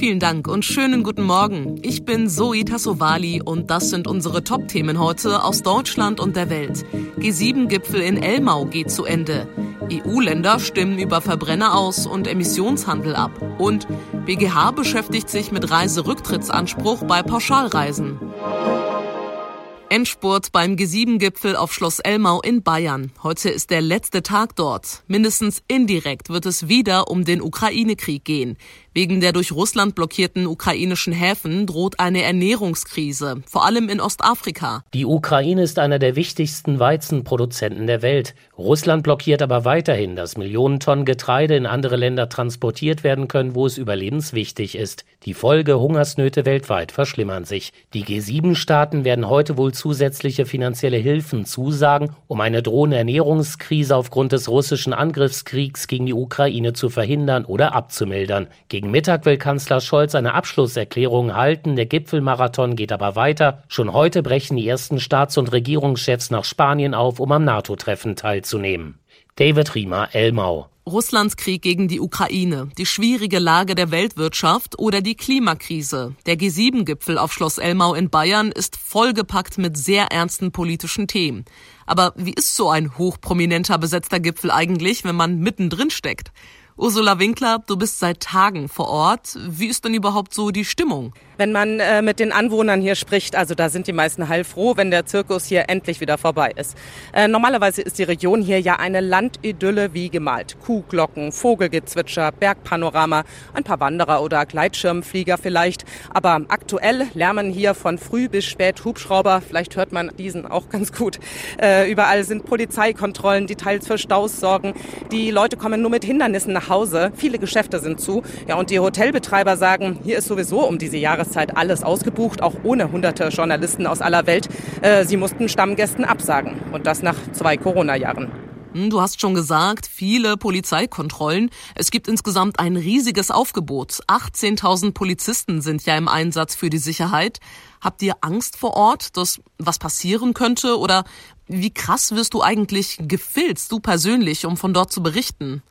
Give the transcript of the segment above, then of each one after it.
Vielen Dank und schönen guten Morgen. Ich bin Zoe Tassovali und das sind unsere Top-Themen heute aus Deutschland und der Welt. G7-Gipfel in Elmau geht zu Ende. EU-Länder stimmen über Verbrenner aus und Emissionshandel ab. Und BGH beschäftigt sich mit Reiserücktrittsanspruch bei Pauschalreisen. Endspurt beim G7-Gipfel auf Schloss Elmau in Bayern. Heute ist der letzte Tag dort. Mindestens indirekt wird es wieder um den Ukraine-Krieg gehen. Wegen der durch Russland blockierten ukrainischen Häfen droht eine Ernährungskrise, vor allem in Ostafrika. Die Ukraine ist einer der wichtigsten Weizenproduzenten der Welt. Russland blockiert aber weiterhin, dass Millionen Tonnen Getreide in andere Länder transportiert werden können, wo es überlebenswichtig ist. Die Folge: Hungersnöte weltweit verschlimmern sich. Die G7-Staaten werden heute wohl zusätzliche finanzielle Hilfen zusagen, um eine drohende Ernährungskrise aufgrund des russischen Angriffskriegs gegen die Ukraine zu verhindern oder abzumildern. Gegen Mittag will Kanzler Scholz eine Abschlusserklärung halten. Der Gipfelmarathon geht aber weiter. Schon heute brechen die ersten Staats- und Regierungschefs nach Spanien auf, um am NATO-Treffen teilzunehmen. David Riemer, Elmau. Russlands Krieg gegen die Ukraine, die schwierige Lage der Weltwirtschaft oder die Klimakrise. Der G7-Gipfel auf Schloss Elmau in Bayern ist vollgepackt mit sehr ernsten politischen Themen. Aber wie ist so ein hochprominenter besetzter Gipfel eigentlich, wenn man mittendrin steckt? Ursula Winkler, du bist seit Tagen vor Ort. Wie ist denn überhaupt so die Stimmung? Wenn man mit den Anwohnern hier spricht, also da sind die meisten heilfroh, wenn der Zirkus hier endlich wieder vorbei ist. Normalerweise ist die Region hier ja eine Landidylle wie gemalt. Kuhglocken, Vogelgezwitscher, Bergpanorama, ein paar Wanderer oder Gleitschirmflieger vielleicht. Aber aktuell lärmen hier von früh bis spät Hubschrauber. Vielleicht hört man diesen auch ganz gut. Überall sind Polizeikontrollen, die teils für Staus sorgen. Die Leute kommen nur mit Hindernissen nach Hause. Viele Geschäfte sind zu. Ja, und die Hotelbetreiber sagen, hier ist sowieso um diese Jahreszeit alles ausgebucht, auch ohne hunderte Journalisten aus aller Welt. Sie mussten Stammgästen absagen. Und das nach 2 Corona-Jahren. Du hast schon gesagt, viele Polizeikontrollen. Es gibt insgesamt ein riesiges Aufgebot. 18.000 Polizisten sind ja im Einsatz für die Sicherheit. Habt ihr Angst vor Ort, dass was passieren könnte? Oder wie krass wirst du eigentlich gefilzt, du persönlich, um von dort zu berichten?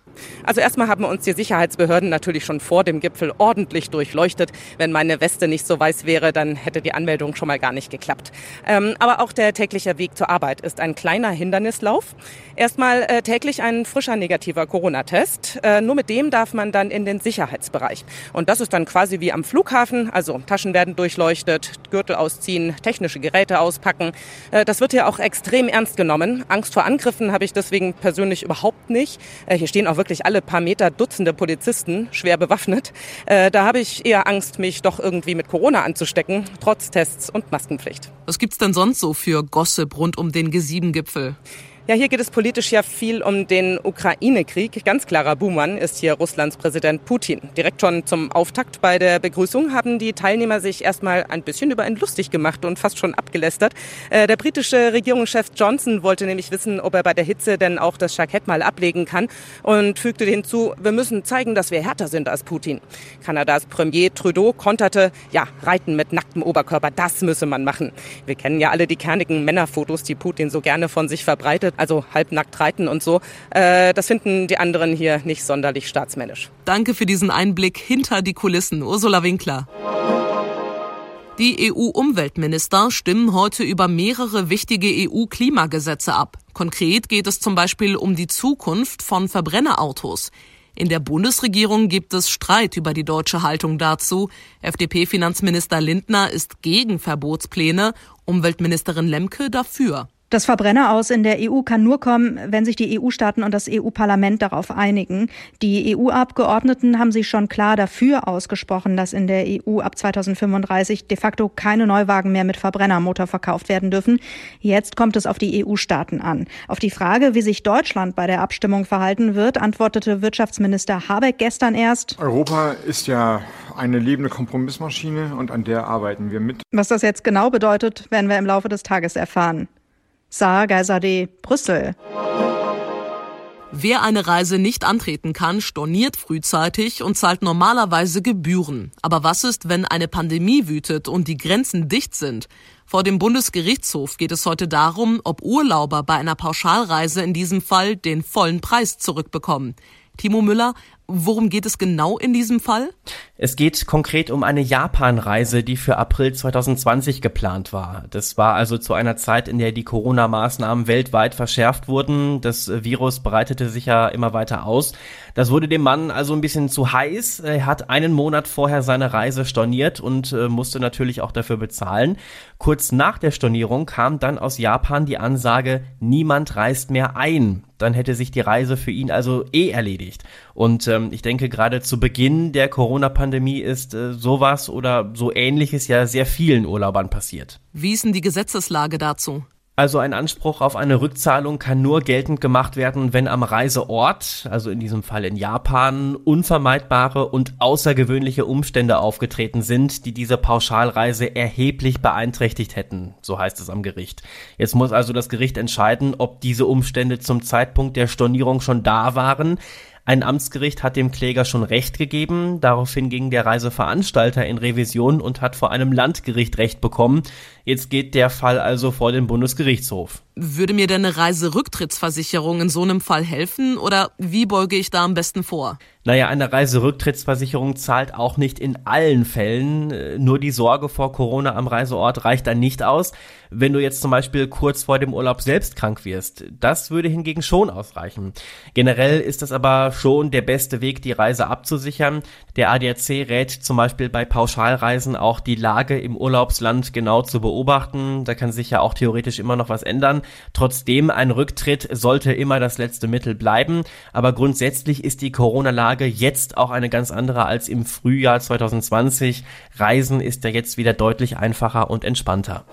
Also erstmal haben uns die Sicherheitsbehörden natürlich schon vor dem Gipfel ordentlich durchleuchtet. Wenn meine Weste nicht so weiß wäre, dann hätte die Anmeldung schon mal gar nicht geklappt. Aber auch der tägliche Weg zur Arbeit ist ein kleiner Hindernislauf. Erstmal täglich ein frischer negativer Corona-Test. Nur mit dem darf man dann in den Sicherheitsbereich. Und das ist dann quasi wie am Flughafen. Also Taschen werden durchleuchtet, Gürtel ausziehen, technische Geräte auspacken. Das wird hier auch extrem ernst genommen. Angst vor Angriffen habe ich deswegen persönlich überhaupt nicht. Hier stehen auch wirklich alle paar Meter Dutzende Polizisten, schwer bewaffnet. Da habe ich eher Angst, mich doch irgendwie mit Corona anzustecken, trotz Tests und Maskenpflicht. Was gibt's denn sonst so für Gossip rund um den G7-Gipfel? Ja, hier geht es politisch ja viel um den Ukraine-Krieg. Ganz klarer Buhmann ist hier Russlands Präsident Putin. Direkt schon zum Auftakt bei der Begrüßung haben die Teilnehmer sich erstmal ein bisschen über ihn lustig gemacht und fast schon abgelästert. Der britische Regierungschef Johnson wollte nämlich wissen, ob er bei der Hitze denn auch das Jackett mal ablegen kann und fügte hinzu, wir müssen zeigen, dass wir härter sind als Putin. Kanadas Premier Trudeau konterte, ja, Reiten mit nacktem Oberkörper, das müsse man machen. Wir kennen ja alle die kernigen Männerfotos, die Putin so gerne von sich verbreitet. Also halbnackt reiten und so. Das finden die anderen hier nicht sonderlich staatsmännisch. Danke für diesen Einblick hinter die Kulissen, Ursula Winkler. Die EU-Umweltminister stimmen heute über mehrere wichtige EU-Klimagesetze ab. Konkret geht es zum Beispiel um die Zukunft von Verbrennerautos. In der Bundesregierung gibt es Streit über die deutsche Haltung dazu. FDP-Finanzminister Lindner ist gegen Verbotspläne, Umweltministerin Lemke dafür. Das Verbrenner-Aus in der EU kann nur kommen, wenn sich die EU-Staaten und das EU-Parlament darauf einigen. Die EU-Abgeordneten haben sich schon klar dafür ausgesprochen, dass in der EU ab 2035 de facto keine Neuwagen mehr mit Verbrennermotor verkauft werden dürfen. Jetzt kommt es auf die EU-Staaten an. Auf die Frage, wie sich Deutschland bei der Abstimmung verhalten wird, antwortete Wirtschaftsminister Habeck gestern erst: Europa ist ja eine lebende Kompromissmaschine und an der arbeiten wir mit. Was das jetzt genau bedeutet, werden wir im Laufe des Tages erfahren. Saga Sade, Brüssel. Wer eine Reise nicht antreten kann, storniert frühzeitig und zahlt normalerweise Gebühren. Aber was ist, wenn eine Pandemie wütet und die Grenzen dicht sind? Vor dem Bundesgerichtshof geht es heute darum, ob Urlauber bei einer Pauschalreise in diesem Fall den vollen Preis zurückbekommen. Timo Müller, worum geht es genau in diesem Fall? Es geht konkret um eine Japan-Reise, die für April 2020 geplant war. Das war also zu einer Zeit, in der die Corona-Maßnahmen weltweit verschärft wurden. Das Virus breitete sich ja immer weiter aus. Das wurde dem Mann also ein bisschen zu heiß. Er hat einen Monat vorher seine Reise storniert und musste natürlich auch dafür bezahlen. Kurz nach der Stornierung kam dann aus Japan die Ansage, niemand reist mehr ein. Dann hätte sich die Reise für ihn also erledigt. Und ich denke, gerade zu Beginn der Corona-Pandemie ist sowas oder so Ähnliches ja sehr vielen Urlaubern passiert. Wie ist denn die Gesetzeslage dazu? Also ein Anspruch auf eine Rückzahlung kann nur geltend gemacht werden, wenn am Reiseort, also in diesem Fall in Japan, unvermeidbare und außergewöhnliche Umstände aufgetreten sind, die diese Pauschalreise erheblich beeinträchtigt hätten, so heißt es am Gericht. Jetzt muss also das Gericht entscheiden, ob diese Umstände zum Zeitpunkt der Stornierung schon da waren. Ein Amtsgericht hat dem Kläger schon Recht gegeben, daraufhin ging der Reiseveranstalter in Revision und hat vor einem Landgericht Recht bekommen. Jetzt geht der Fall also vor den Bundesgerichtshof. Würde mir denn eine Reiserücktrittsversicherung in so einem Fall helfen oder wie beuge ich da am besten vor? Naja, eine Reiserücktrittsversicherung zahlt auch nicht in allen Fällen. Nur die Sorge vor Corona am Reiseort reicht dann nicht aus, wenn du jetzt zum Beispiel kurz vor dem Urlaub selbst krank wirst. Das würde hingegen schon ausreichen. Generell ist das aber schon der beste Weg, die Reise abzusichern. Der ADAC rät zum Beispiel bei Pauschalreisen auch, die Lage im Urlaubsland genau zu beobachten. Da kann sich ja auch theoretisch immer noch was ändern. Trotzdem, ein Rücktritt sollte immer das letzte Mittel bleiben. Aber grundsätzlich ist die Corona-Lage jetzt auch eine ganz andere als im Frühjahr 2020. Reisen ist ja jetzt wieder deutlich einfacher und entspannter.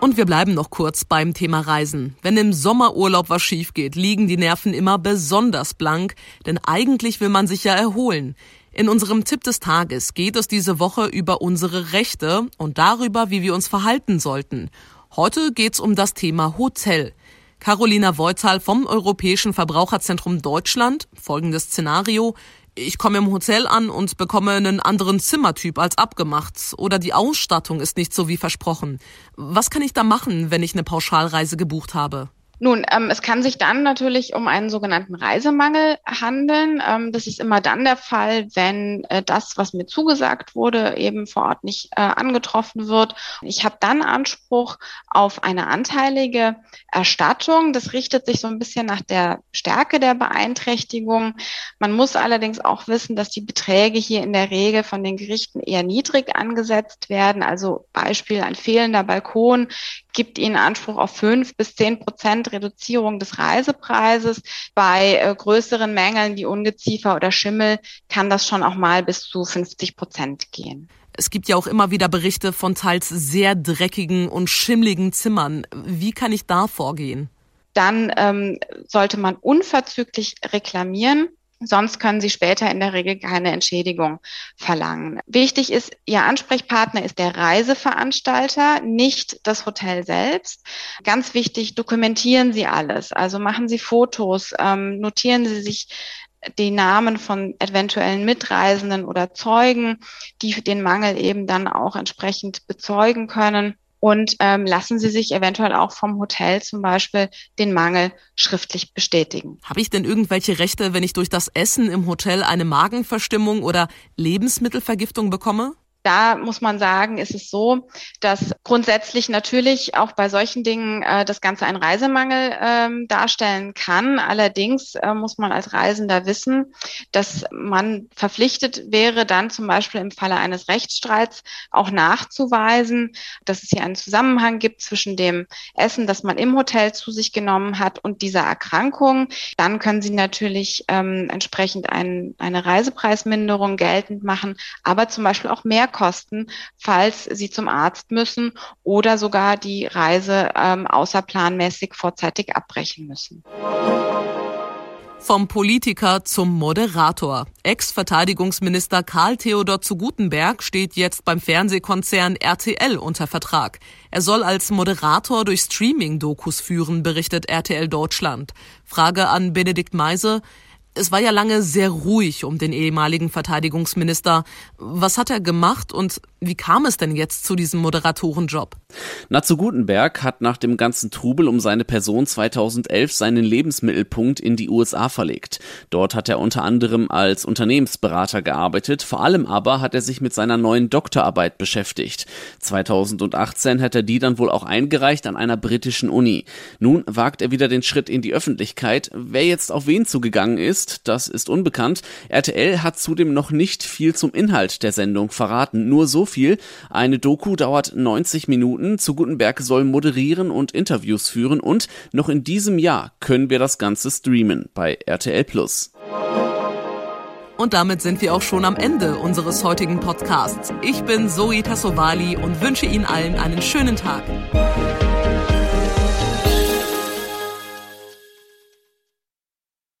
Und wir bleiben noch kurz beim Thema Reisen. Wenn im Sommerurlaub was schief geht, liegen die Nerven immer besonders blank, denn eigentlich will man sich ja erholen. In unserem Tipp des Tages geht es diese Woche über unsere Rechte und darüber, wie wir uns verhalten sollten. Heute geht's um das Thema Hotel. Carolina Voithal vom Europäischen Verbraucherzentrum Deutschland. Folgendes Szenario. Ich komme im Hotel an und bekomme einen anderen Zimmertyp als abgemacht. Oder die Ausstattung ist nicht so wie versprochen. Was kann ich da machen, wenn ich eine Pauschalreise gebucht habe? Nun, es kann sich dann natürlich um einen sogenannten Reisemangel handeln. Das ist immer dann der Fall, wenn das, was mir zugesagt wurde, eben vor Ort nicht angetroffen wird. Ich habe dann Anspruch auf eine anteilige Erstattung. Das richtet sich so ein bisschen nach der Stärke der Beeinträchtigung. Man muss allerdings auch wissen, dass die Beträge hier in der Regel von den Gerichten eher niedrig angesetzt werden. Also Beispiel, ein fehlender Balkon gibt Ihnen Anspruch auf 5-10% Reduzierung des Reisepreises. Bei größeren Mängeln wie Ungeziefer oder Schimmel kann das schon auch mal bis zu 50% gehen. Es gibt ja auch immer wieder Berichte von teils sehr dreckigen und schimmligen Zimmern. Wie kann ich da vorgehen? Dann sollte man unverzüglich reklamieren. Sonst können Sie später in der Regel keine Entschädigung verlangen. Wichtig ist, Ihr Ansprechpartner ist der Reiseveranstalter, nicht das Hotel selbst. Ganz wichtig, dokumentieren Sie alles. Also machen Sie Fotos, notieren Sie sich die Namen von eventuellen Mitreisenden oder Zeugen, die den Mangel eben dann auch entsprechend bezeugen können. Und lassen Sie sich eventuell auch vom Hotel zum Beispiel den Mangel schriftlich bestätigen. Habe ich denn irgendwelche Rechte, wenn ich durch das Essen im Hotel eine Magenverstimmung oder Lebensmittelvergiftung bekomme? Da muss man sagen, ist es so, dass grundsätzlich natürlich auch bei solchen Dingen das Ganze einen Reisemangel darstellen kann. Allerdings muss man als Reisender wissen, dass man verpflichtet wäre, dann zum Beispiel im Falle eines Rechtsstreits auch nachzuweisen, dass es hier einen Zusammenhang gibt zwischen dem Essen, das man im Hotel zu sich genommen hat, und dieser Erkrankung. Dann können Sie natürlich entsprechend eine Reisepreisminderung geltend machen, aber zum Beispiel auch mehr Kosten, falls Sie zum Arzt müssen oder sogar die Reise außerplanmäßig vorzeitig abbrechen müssen. Vom Politiker zum Moderator. Ex-Verteidigungsminister Karl-Theodor zu Guttenberg steht jetzt beim Fernsehkonzern RTL unter Vertrag. Er soll als Moderator durch Streaming-Dokus führen, berichtet RTL Deutschland. Frage an Benedikt Meiser. Es war ja lange sehr ruhig um den ehemaligen Verteidigungsminister. Was hat er gemacht und wie kam es denn jetzt zu diesem Moderatorenjob? Zu Guttenberg hat nach dem ganzen Trubel um seine Person 2011 seinen Lebensmittelpunkt in die USA verlegt. Dort hat er unter anderem als Unternehmensberater gearbeitet, vor allem aber hat er sich mit seiner neuen Doktorarbeit beschäftigt. 2018 hat er die dann wohl auch eingereicht an einer britischen Uni. Nun wagt er wieder den Schritt in die Öffentlichkeit. Wer jetzt auf wen zugegangen ist, das ist unbekannt. RTL hat zudem noch nicht viel zum Inhalt der Sendung verraten, nur so viel. Eine Doku dauert 90 Minuten. Zu Guttenberg soll moderieren und Interviews führen und noch in diesem Jahr können wir das Ganze streamen bei RTL+. Und damit sind wir auch schon am Ende unseres heutigen Podcasts. Ich bin Zoe Tassovali und wünsche Ihnen allen einen schönen Tag.